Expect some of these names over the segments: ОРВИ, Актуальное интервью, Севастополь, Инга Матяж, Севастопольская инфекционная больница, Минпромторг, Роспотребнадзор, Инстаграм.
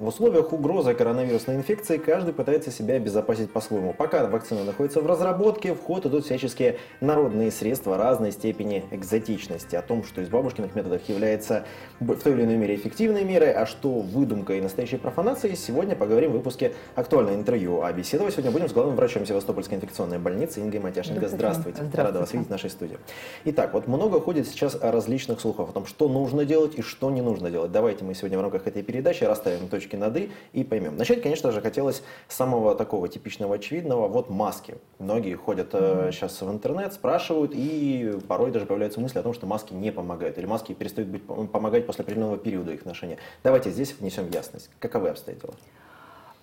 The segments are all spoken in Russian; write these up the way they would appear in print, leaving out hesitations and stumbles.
В условиях угрозы коронавирусной инфекции каждый пытается себя обезопасить по-своему. Пока вакцина находится в разработке, в ход идут всяческие народные средства разной степени экзотичности. О том, что из бабушкиных методов является в той или иной мере эффективной мерой, а что выдумка и настоящей профанацией, сегодня поговорим в выпуске «Актуальное интервью». А беседовать сегодня будем с главным врачом Севастопольской инфекционной больницы Ингой Матяж. Инга, здравствуйте. Рада вас видеть в нашей студии. Итак, вот много ходит сейчас различных слухов о том, что нужно делать и что не нужно делать. Давайте мы сегодня в рамках этой передачи расставим точки над «и» и поймем. Начать, конечно же, хотелось с самого такого типичного, очевидного. Вот маски. Многие ходят сейчас в интернет, спрашивают, и порой даже появляются мысли о том, что маски не помогают, или маски перестают помогать после определенного периода их ношения. Давайте здесь внесем ясность. Каковы обстоят дела?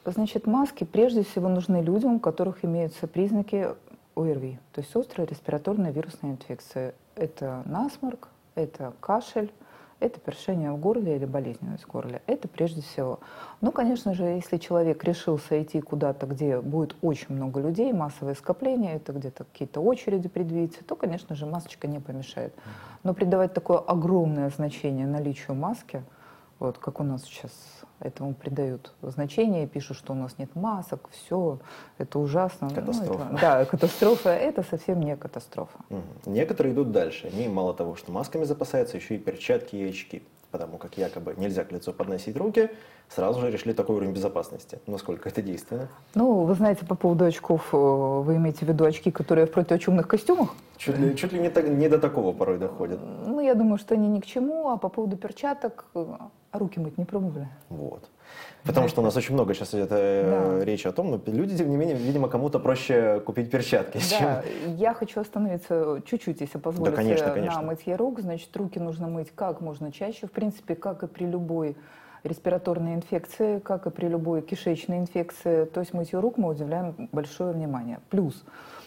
Значит, маски прежде всего нужны людям, у которых имеются признаки ОРВИ, то есть острая респираторная вирусная инфекция. Это насморк, это кашель, это першение в горле или болезненность в горле. Это прежде всего. Ну, конечно же, если человек решился идти куда-то, где будет очень много людей, массовое скопление, это где-то какие-то очереди предвидятся, то, конечно же, масочка не помешает. Но придавать такое огромное значение наличию маски, вот как у нас сейчас этому придают значение, пишут, что у нас нет масок, все, это ужасно. Катастрофа. Ну, это, да, катастрофа, это совсем не катастрофа. Угу. Некоторые идут дальше. Они мало того, что масками запасаются, еще и перчатки и очки. Потому как якобы нельзя к лицу подносить руки, сразу же решили такой уровень безопасности. Насколько это действенно? Ну, вы знаете, по поводу очков, вы имеете в виду очки, которые в противочумных костюмах? Чуть ли не до такого порой доходят. Ну, я думаю, что они ни к чему, а по поводу перчаток... А руки мыть не пробовали. Вот. Потому что у нас очень много сейчас идет речи о том, но люди, тем не менее, видимо, кому-то проще купить перчатки. Да, чем... я хочу остановиться чуть-чуть, если позволите, на мытье рук. Значит, руки нужно мыть как можно чаще. В принципе, как и при любой респираторной инфекции, как и при любой кишечной инфекции. То есть мытью рук мы уделяем большое внимание. Плюс,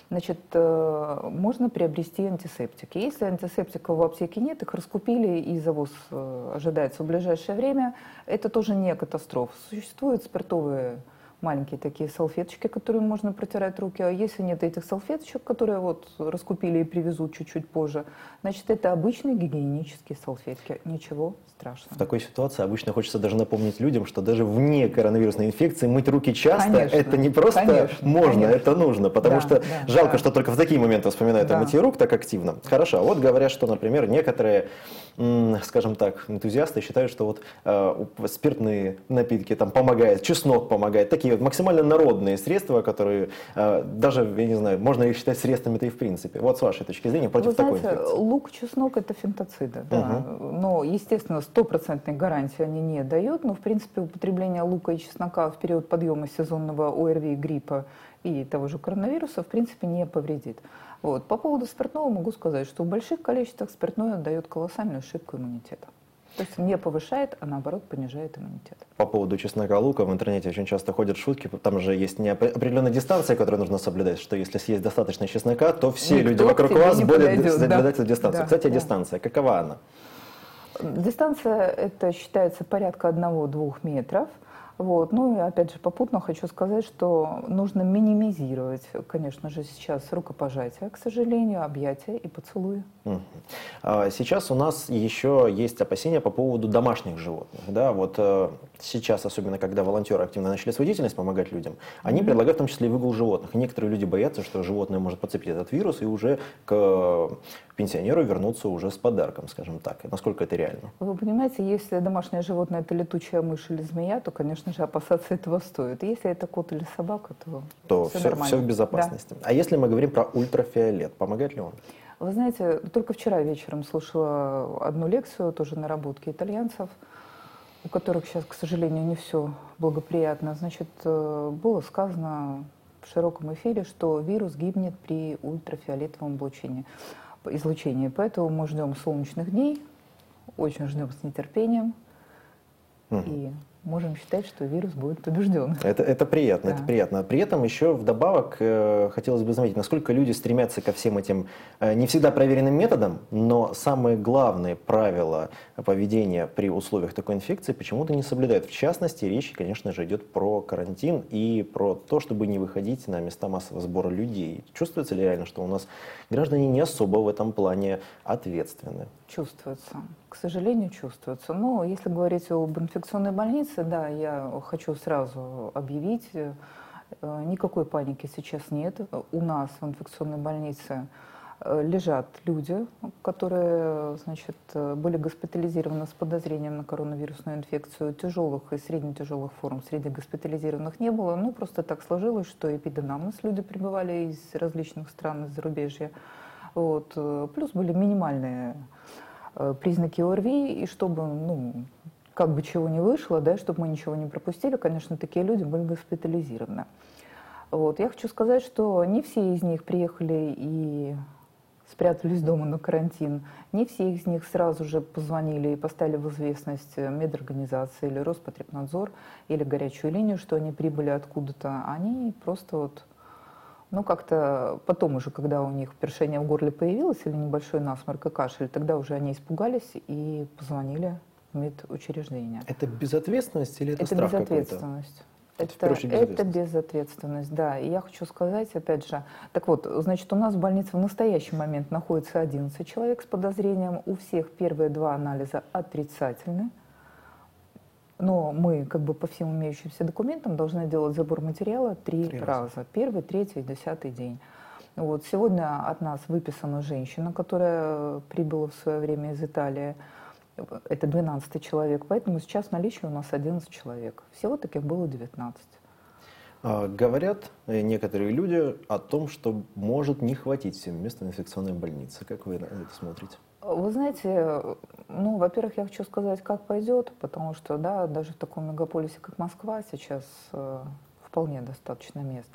значит, можно приобрести антисептики. Если антисептиков в аптеке нет, их раскупили и завоз ожидается в ближайшее время, это тоже не катастрофа. Существуют спиртовые маленькие такие салфеточки, которые можно протирать руки, а если нет этих салфеточек, которые вот раскупили и привезут чуть-чуть позже, значит, это обычные гигиенические салфетки, ничего страшного. В такой ситуации обычно хочется даже напомнить людям, что даже вне коронавирусной инфекции мыть руки часто, конечно, это не просто можно, это нужно, потому что жалко, что только в такие моменты вспоминают о мытье рук так активно. Хорошо, вот говорят, что, например, некоторые, скажем так, энтузиасты считают, что вот спиртные напитки там помогают, чеснок помогает, такие вот максимально народные средства, которые даже, я не знаю, можно их считать средствами-то и в принципе. Вот с вашей точки зрения против такой инфекции. Лук, чеснок – это фитонциды, да. Но, естественно, стопроцентной гарантии они не дают, но, в принципе, употребление лука и чеснока в период подъема сезонного ОРВИ, гриппа и того же коронавируса, в принципе, не повредит. Вот. По поводу спиртного могу сказать, что в больших количествах спиртное дает колоссальную ошибку иммунитета. То есть не повышает, а наоборот понижает иммунитет. По поводу чеснока, лука в интернете очень часто ходят шутки. Там же есть определенная дистанция, которую нужно соблюдать, что если съесть достаточно чеснока, то все люди вокруг вас будут соблюдать эту дистанцию. Да, кстати, о дистанции. Какова она? Дистанция, это считается порядка 1-2 метров. Вот. Ну и опять же попутно хочу сказать, что нужно минимизировать, конечно же, сейчас рукопожатие, к сожалению, объятия и поцелуи. Сейчас у нас еще есть опасения по поводу домашних животных. Да? Вот сейчас, особенно когда волонтеры активно начали свою деятельность помогать людям, они предлагают в том числе и выгул животных. И некоторые люди боятся, что животное может подцепить этот вирус и уже к пенсионеру вернуться уже с подарком, скажем так. Насколько это реально? Вы понимаете, если домашнее животное – это летучая мышь или змея, то, конечно, опасаться этого стоит. Если это кот или собака, то все в безопасности. Да. А если мы говорим про ультрафиолет, помогает ли он? Вы знаете, только вчера вечером слушала одну лекцию, тоже наработки итальянцев, у которых сейчас, к сожалению, не все благоприятно. Значит, было сказано в широком эфире, что вирус гибнет при ультрафиолетовом излучении. Поэтому мы ждем солнечных дней, очень ждем с нетерпением. И можем считать, что вирус будет побежден. Это приятно, да. Это приятно. При этом еще вдобавок хотелось бы заметить, насколько люди стремятся ко всем этим не всегда проверенным методам, но самые главные правила поведения при условиях такой инфекции почему-то не соблюдают. В частности, речь, конечно же, идет про карантин и про то, чтобы не выходить на места массового сбора людей. Чувствуется ли реально, что у нас граждане не особо в этом плане ответственны? Чувствуется. К сожалению, чувствуется. Но если говорить об инфекционной больнице, больнице, да, я хочу сразу объявить, никакой паники сейчас нет. У нас в инфекционной больнице лежат люди, которые, значит, были госпитализированы с подозрением на коронавирусную инфекцию. Тяжелых и среднетяжелых форм среди госпитализированных не было. Ну, просто так сложилось, что эпиденамнез люди прибывали из различных стран, из зарубежья. Вот. Плюс были минимальные признаки ОРВИ, и чтобы, ну, как бы чего не вышло, да, чтобы мы ничего не пропустили, конечно, такие люди были госпитализированы. Вот. Я хочу сказать, что не все из них приехали и спрятались дома на карантин, не все из них сразу же позвонили и поставили в известность медорганизации или Роспотребнадзор, или горячую линию, что они прибыли откуда-то. Они просто вот, ну, как-то потом уже, когда у них першение в горле появилось или небольшой насморк и кашель, тогда уже они испугались и позвонили в медучреждение. Это безответственность или это страх какой-то? Безответственность. Это безответственность, да. И я хочу сказать, опять же, так вот, значит, у нас в больнице в настоящий момент находится 11 человек с подозрением. У всех первые два анализа отрицательны. Но мы, как бы, по всем имеющимся документам должны делать забор материала три раза. Первый, третий, 10-й день. Вот. Сегодня от нас выписана женщина, которая прибыла в свое время из Италии. Это 12 человек, поэтому сейчас в наличии у нас 11 человек. Всего таких было 19. Говорят некоторые люди о том, что может не хватить всем мест в инфекционной больнице. Как вы на это смотрите? Вы знаете, ну, во-первых, я хочу сказать, как пойдет, потому что, да, даже в таком мегаполисе, как Москва, сейчас вполне достаточно мест.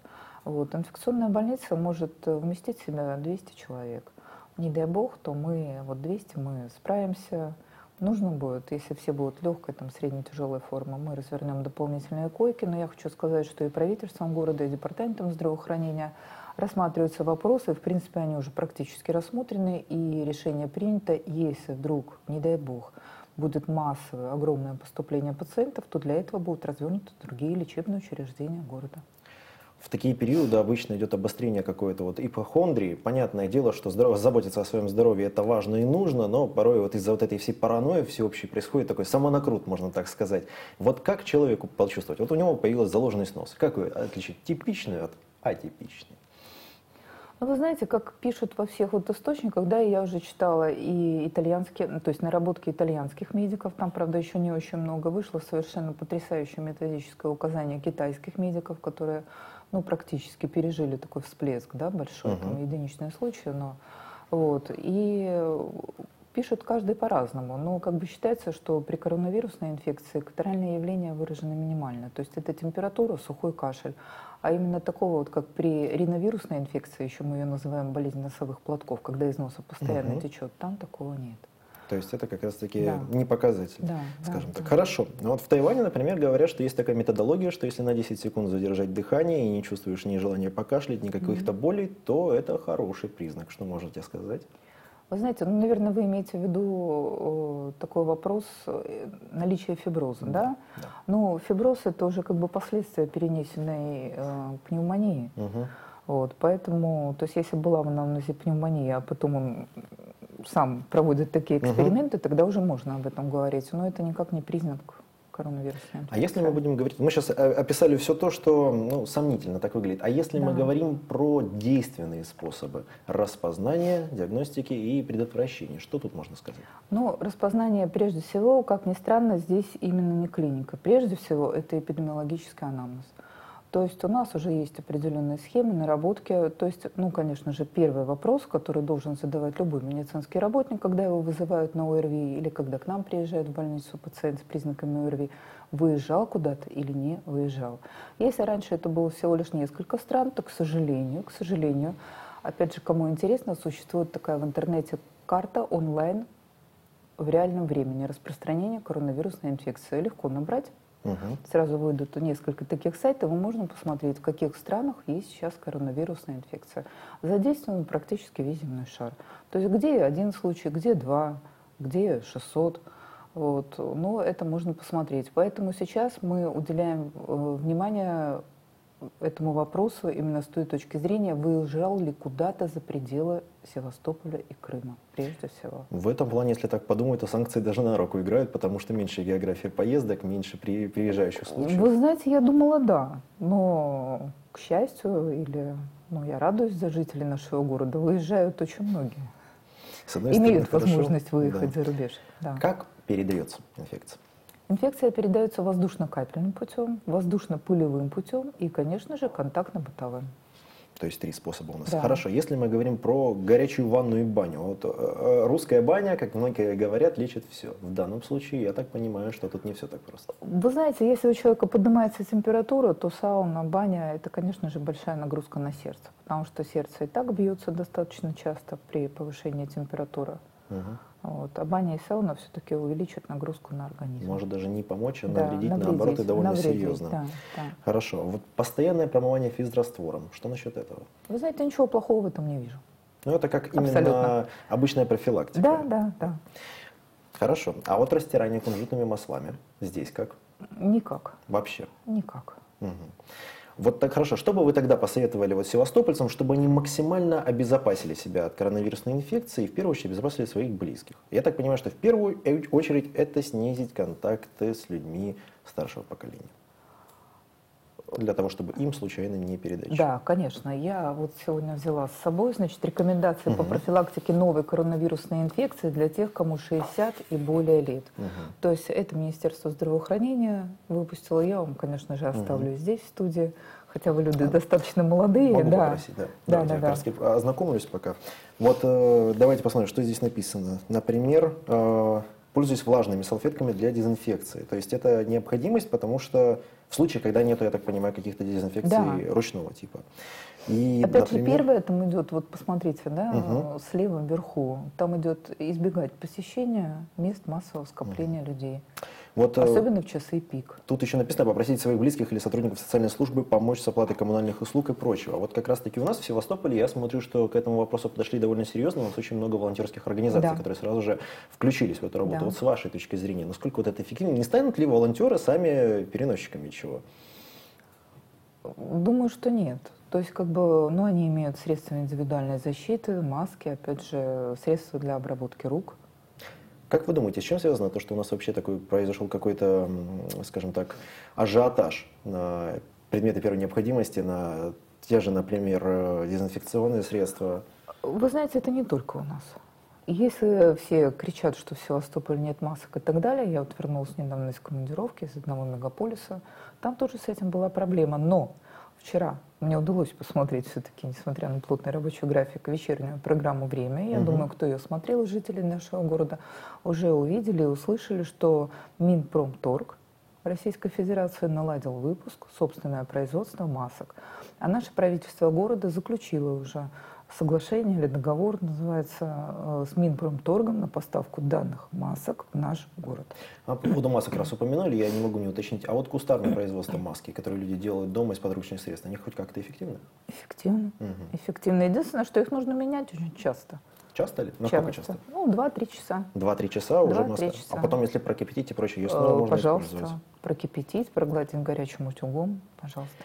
Вот. Инфекционная больница может вместить в себя 200 человек. Не дай бог, то мы, вот 200 мы справимся. Нужно будет, если все будут легкой, там, средне-тяжелой формы, мы развернем дополнительные койки. Но я хочу сказать, что и правительством города, и департаментом здравоохранения рассматриваются вопросы. В принципе, они уже практически рассмотрены, и решение принято. Если вдруг, не дай бог, будет массовое, огромное поступление пациентов, то для этого будут развернуты другие лечебные учреждения города. В такие периоды обычно идет обострение какой-то вот ипохондрии. Понятное дело, что заботиться о своем здоровье – это важно и нужно, но порой вот из-за вот этой всей паранойи всеобщей происходит такой самонакрут, можно так сказать. Вот как человеку почувствовать? Вот у него появился заложенный снос. Как вы отличить типичный от атипичный? Ну, вы знаете, как пишут во всех вот источниках, да, я уже читала и итальянские, то есть наработки итальянских медиков, там, правда, еще не очень много вышло, совершенно потрясающее методическое указание китайских медиков, которые, ну, практически пережили такой всплеск, да, большой, там, единичные случаи, но, вот, и пишут каждый по-разному, но, как бы, считается, что при коронавирусной инфекции катаральные явления выражены минимально, то есть это температура, сухой кашель, а именно такого, вот как при риновирусной инфекции, еще мы ее называем болезнь носовых платков, когда из носа постоянно течет, там такого нет. То есть это как раз-таки не показатель, скажем так. Да. Хорошо. Но вот в Тайване, например, говорят, что есть такая методология, что если на 10 секунд задержать дыхание и не чувствуешь ни желания покашлять, ни каких-то болей, то это хороший признак. Что можете сказать? Вы знаете, ну, наверное, вы имеете в виду такой вопрос наличия фиброза, да? Ну, фиброз – это уже как бы последствия перенесенной пневмонии. Вот, поэтому, то есть если была в анамнезе пневмония, а потом он сам проводит такие эксперименты, тогда уже можно об этом говорить. Но это никак не признак коронавирусной инфекции. А если мы будем говорить… Мы сейчас описали все то, что, ну, сомнительно так выглядит. А если мы говорим про действенные способы распознания, диагностики и предотвращения, что тут можно сказать? Ну, распознание, прежде всего, как ни странно, здесь именно не клиника. Прежде всего, это эпидемиологический анамнез. То есть у нас уже есть определенные схемы, наработки. То есть, ну, конечно же, первый вопрос, который должен задавать любой медицинский работник, когда его вызывают на ОРВИ или когда к нам приезжает в больницу пациент с признаками ОРВИ, выезжал куда-то или не выезжал. Если раньше это было всего лишь несколько стран, то, к сожалению, опять же, кому интересно, существует такая в интернете карта онлайн в реальном времени распространения коронавирусной инфекции. Легко набрать. Сразу выйдут несколько таких сайтов, и можно посмотреть, в каких странах есть сейчас коронавирусная инфекция. Задействован практически весь земной шар. То есть где один случай, где два, где 600. Вот. Но это можно посмотреть. Поэтому сейчас мы уделяем внимание этому вопросу именно с той точки зрения, выезжал ли куда-то за пределы Севастополя и Крыма, прежде всего? В этом плане, если так подумать, то санкции даже на руку играют, потому что меньше география поездок, меньше приезжающих случаев. Вы знаете, я думала, да, но, к счастью, или я радуюсь за жителей нашего города, выезжают очень многие, имеют возможность выехать за рубеж. Да. Как передается инфекция? Инфекция передается воздушно-капельным путем, воздушно-пылевым путем и, конечно же, контактно-бытовым. То есть три способа у нас. Да. Хорошо, если мы говорим про горячую ванну и баню. Вот русская баня, как многие говорят, лечит все. В данном случае, я так понимаю, что тут не все так просто. Вы знаете, если у человека поднимается температура, то сауна, баня – это, конечно же, большая нагрузка на сердце. Потому что сердце и так бьется достаточно часто при повышении температуры. Угу. Вот. А баня и сауна все-таки увеличат нагрузку на организм. Может даже не помочь, а навредить, наоборот, и довольно серьезно. Да. Хорошо. Вот постоянное промывание физраствором. Что насчет этого? Вы знаете, ничего плохого в этом не вижу. Ну, это как именно обычная профилактика. Да. Хорошо. А вот растирание кунжутными маслами здесь как? Никак. Вообще? Никак. Угу. Вот так хорошо. Что бы вы тогда посоветовали севастопольцам, чтобы они максимально обезопасили себя от коронавирусной инфекции и в первую очередь обезопасили своих близких? Я так понимаю, что в первую очередь это снизить контакты с людьми старшего поколения. Для того, чтобы им случайно не передать. Да, конечно. Я сегодня взяла с собой, рекомендации по профилактике новой коронавирусной инфекции для тех, кому 60 и более лет. То есть это Министерство здравоохранения выпустило. Я вам, конечно же, оставлю здесь, в студии. Хотя вы люди достаточно молодые. Могу попросить, да. Давайте ознакомлюсь пока. Давайте посмотрим, что здесь написано. Например, пользуюсь влажными салфетками для дезинфекции. То есть это необходимость, потому что в случае, когда нету, я так понимаю, каких-то дезинфекций ручного типа. И, Опять же, первое там идет, посмотрите, слева вверху, там идет избегать посещения мест массового скопления людей. Особенно в часы пик. Тут еще написано попросить своих близких или сотрудников социальной службы помочь с оплатой коммунальных услуг и прочего. Как раз таки у нас в Севастополе я смотрю, что к этому вопросу подошли довольно серьезно. У нас очень много волонтерских организаций, которые сразу же включились в эту работу. Да. С вашей точки зрения, насколько это эффективно? Не станут ли волонтеры сами переносчиками чего? Думаю, что нет. То есть, они имеют средства индивидуальной защиты, маски, опять же, средства для обработки рук. Как вы думаете, с чем связано то, что у нас вообще такой произошел какой-то, ажиотаж на предметы первой необходимости, на те же, например, дезинфекционные средства? Вы знаете, это не только у нас. Если все кричат, что в Севастополе нет масок и так далее, я вернулась недавно из командировки из одного мегаполиса, там тоже с этим была проблема, но вчера мне удалось посмотреть все-таки, несмотря на плотный рабочий график, вечернюю программу «Время». Я думаю, кто ее смотрел, жители нашего города, уже увидели и услышали, что Минпромторг Российской Федерации наладил выпуск, собственное производство масок. А наше правительство города заключило уже соглашение или договор, называется, с Минпромторгом на поставку данных масок в наш город. А по поводу масок раз упомянули, я не могу не уточнить. А кустарное производство маски, которые люди делают дома из подручных средств, они хоть как-то эффективны? Эффективно. Единственное, что их нужно менять очень часто. Часто ли? Насколько часто? 2-3 часа. 2-3 часа уже маска. А потом, если прокипятить и прочее, ее снова можно использовать. Прокипятить, прогладить горячим утюгом, пожалуйста.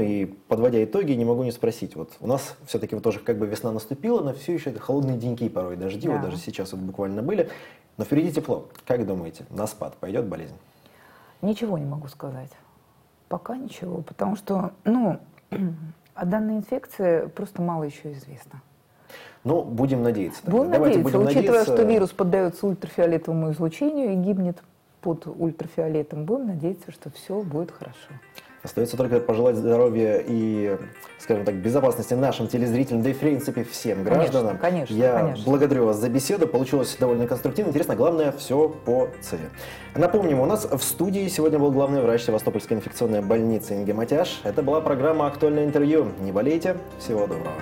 И подводя итоги, не могу не спросить. У нас все-таки тоже весна наступила, но все еще это холодные деньки, порой дожди, даже сейчас буквально были. Но впереди тепло. Как думаете, на спад пойдет болезнь? Ничего не могу сказать. Пока ничего, потому что, о данной инфекции просто мало еще известно. Будем надеяться. Давайте, учитывая, что вирус поддается ультрафиолетовому излучению и гибнет под ультрафиолетом, будем надеяться, что все будет хорошо. Остается только пожелать здоровья и, безопасности нашим телезрителям, да и, в принципе, всем гражданам. Конечно. Благодарю вас за беседу. Получилось довольно конструктивно, интересно. Главное, все по цели. Напомним, у нас в студии сегодня был главный врач Севастопольской инфекционной больницы Инга Матяж. Это была программа «Актуальное интервью». Не болейте. Всего доброго.